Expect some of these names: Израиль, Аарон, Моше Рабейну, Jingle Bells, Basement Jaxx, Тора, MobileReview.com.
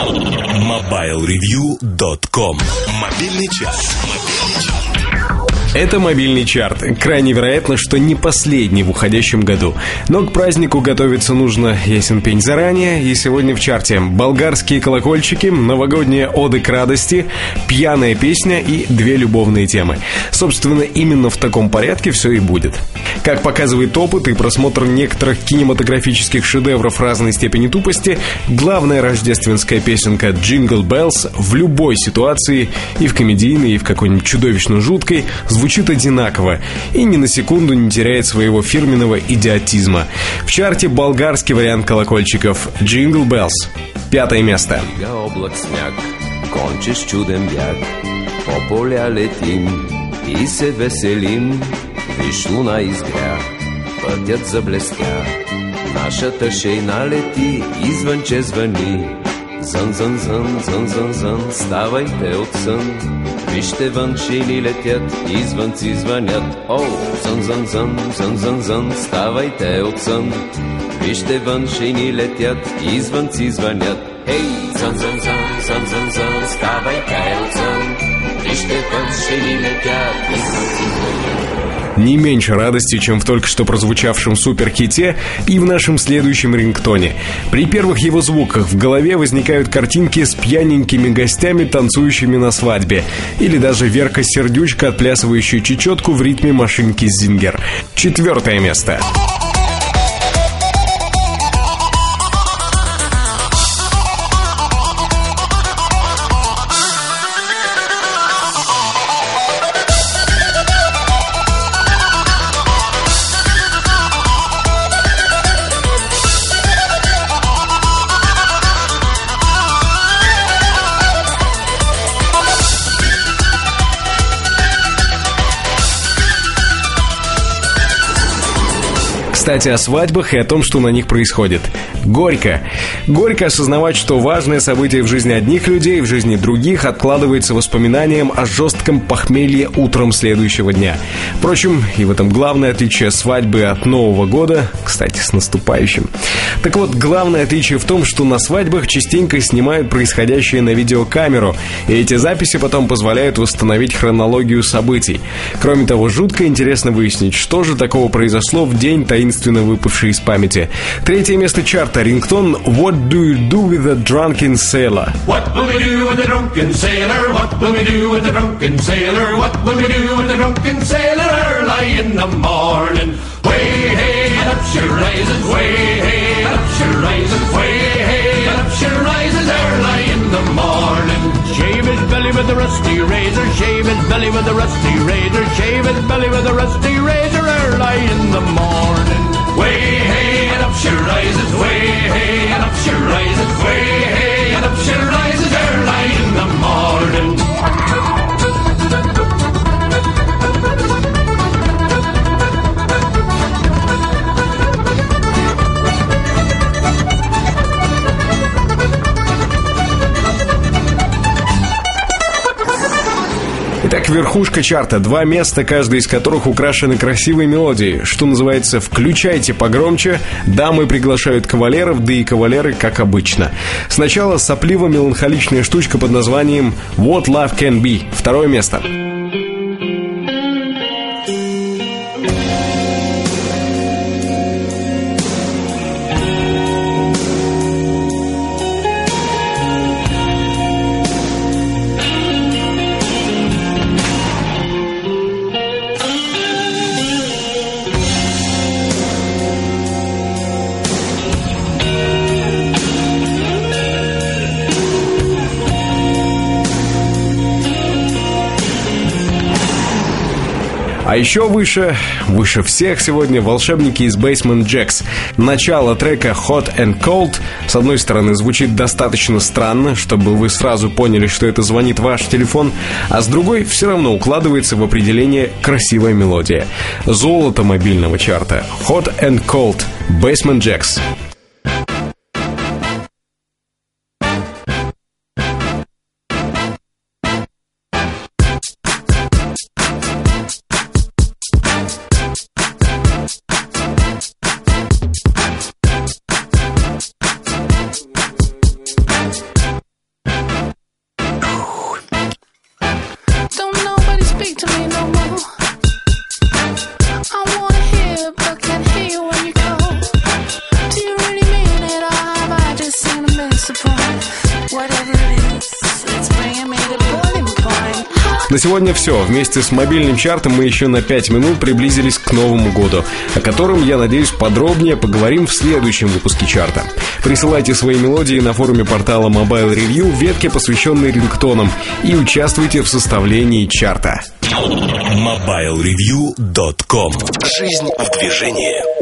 MobileReview.com. Мобильный час. Это мобильный чарт. Крайне вероятно, что не последний в уходящем году. Но к празднику готовиться нужно, ясен пень, заранее. И сегодня в чарте болгарские колокольчики, новогодние оды к радости, пьяная песня и две любовные темы. Собственно, именно в таком порядке все и будет. Как показывает опыт и просмотр некоторых кинематографических шедевров разной степени тупости, главная рождественская песенка «Jingle Bells» в любой ситуации, и в комедийной, и в какой-нибудь чудовищно жуткой, звучит одинаково и ни на секунду не теряет своего фирменного идиотизма. В чарте болгарский вариант колокольчиков «Jingle Bells». 5-е место. Лига облак сняг, кончиш чуден бяг, по поля летим и се веселим. Виж луна изгря, пътят заблестя, нашата шейна лети, извънче звъни. Зън, зън, зън, зън, зън, зън, ставайте от сън. Вижте външини летят, извънци звънят. О, зън, зън, зън, зън, зън, зън, ставайте от сън. Вижте външини летят, извънци звънят. Ей, зън, зън, зън, зън, зън, зън, ставайте от сън. Вижте външини летят, извънци звънят. Не меньше радости, чем в только что прозвучавшем суперхите и в нашем следующем рингтоне. При первых его звуках в голове возникают картинки с пьяненькими гостями, танцующими на свадьбе. Или даже Верка Сердючка, отплясывающая чечетку в ритме машинки «Зингер». 4-е место. Кстати, о свадьбах и о том, что на них происходит. Горько. Горько осознавать, что важное событие в жизни одних людей, в жизни других откладывается воспоминанием о жестком похмелье утром следующего дня. Впрочем, и в этом главное отличие свадьбы от Нового года, кстати, с наступающим. Так вот, главное отличие в том, что на свадьбах частенько снимают происходящее на видеокамеру, и эти записи потом позволяют восстановить хронологию событий. Кроме того, жутко интересно выяснить, что же такого произошло в день таинственного выпавший из памяти. 3-е место чарта. Рингтон «What do you do with a drunken sailor?» What will we do with a drunken sailor? What will we do with a drunken sailor? What will we do with a drunken sailor early in the morning? Way hey, and up she rises. Way hey, and up she rises. Way hey, and up she rises early in the morning. Shave his belly with a rusty razor. Shave his belly with a rusty razor. Shave his belly with a rusty razor early in the morning. Way hey, and up she rises. Way hey, and up she rises. Way hey, and up she rises early in the morning. Итак, верхушка чарта. 2 места, каждое из которых украшены красивой мелодией. Что называется, включайте погромче. Дамы приглашают кавалеров, да и кавалеры, как обычно. Сначала сопливо-меланхоличная штучка под названием «What Love Can Be». 2-е место. А еще выше всех сегодня волшебники из Basement Jaxx. Начало трека «Hot and Cold» с одной стороны звучит достаточно странно, чтобы вы сразу поняли, что это звонит ваш телефон, а с другой все равно укладывается в определение «красивая мелодия». Золото мобильного чарта. «Hot and Cold» Basement Jaxx. На сегодня все. Вместе с мобильным чартом мы еще на 5 минут приблизились к Новому году, о котором, я надеюсь, подробнее поговорим в следующем выпуске чарта. Присылайте свои мелодии на форуме портала Mobile Review в ветке, посвященной рингтонам, и участвуйте в составлении чарта. MobileReview.com. Жизнь в движении.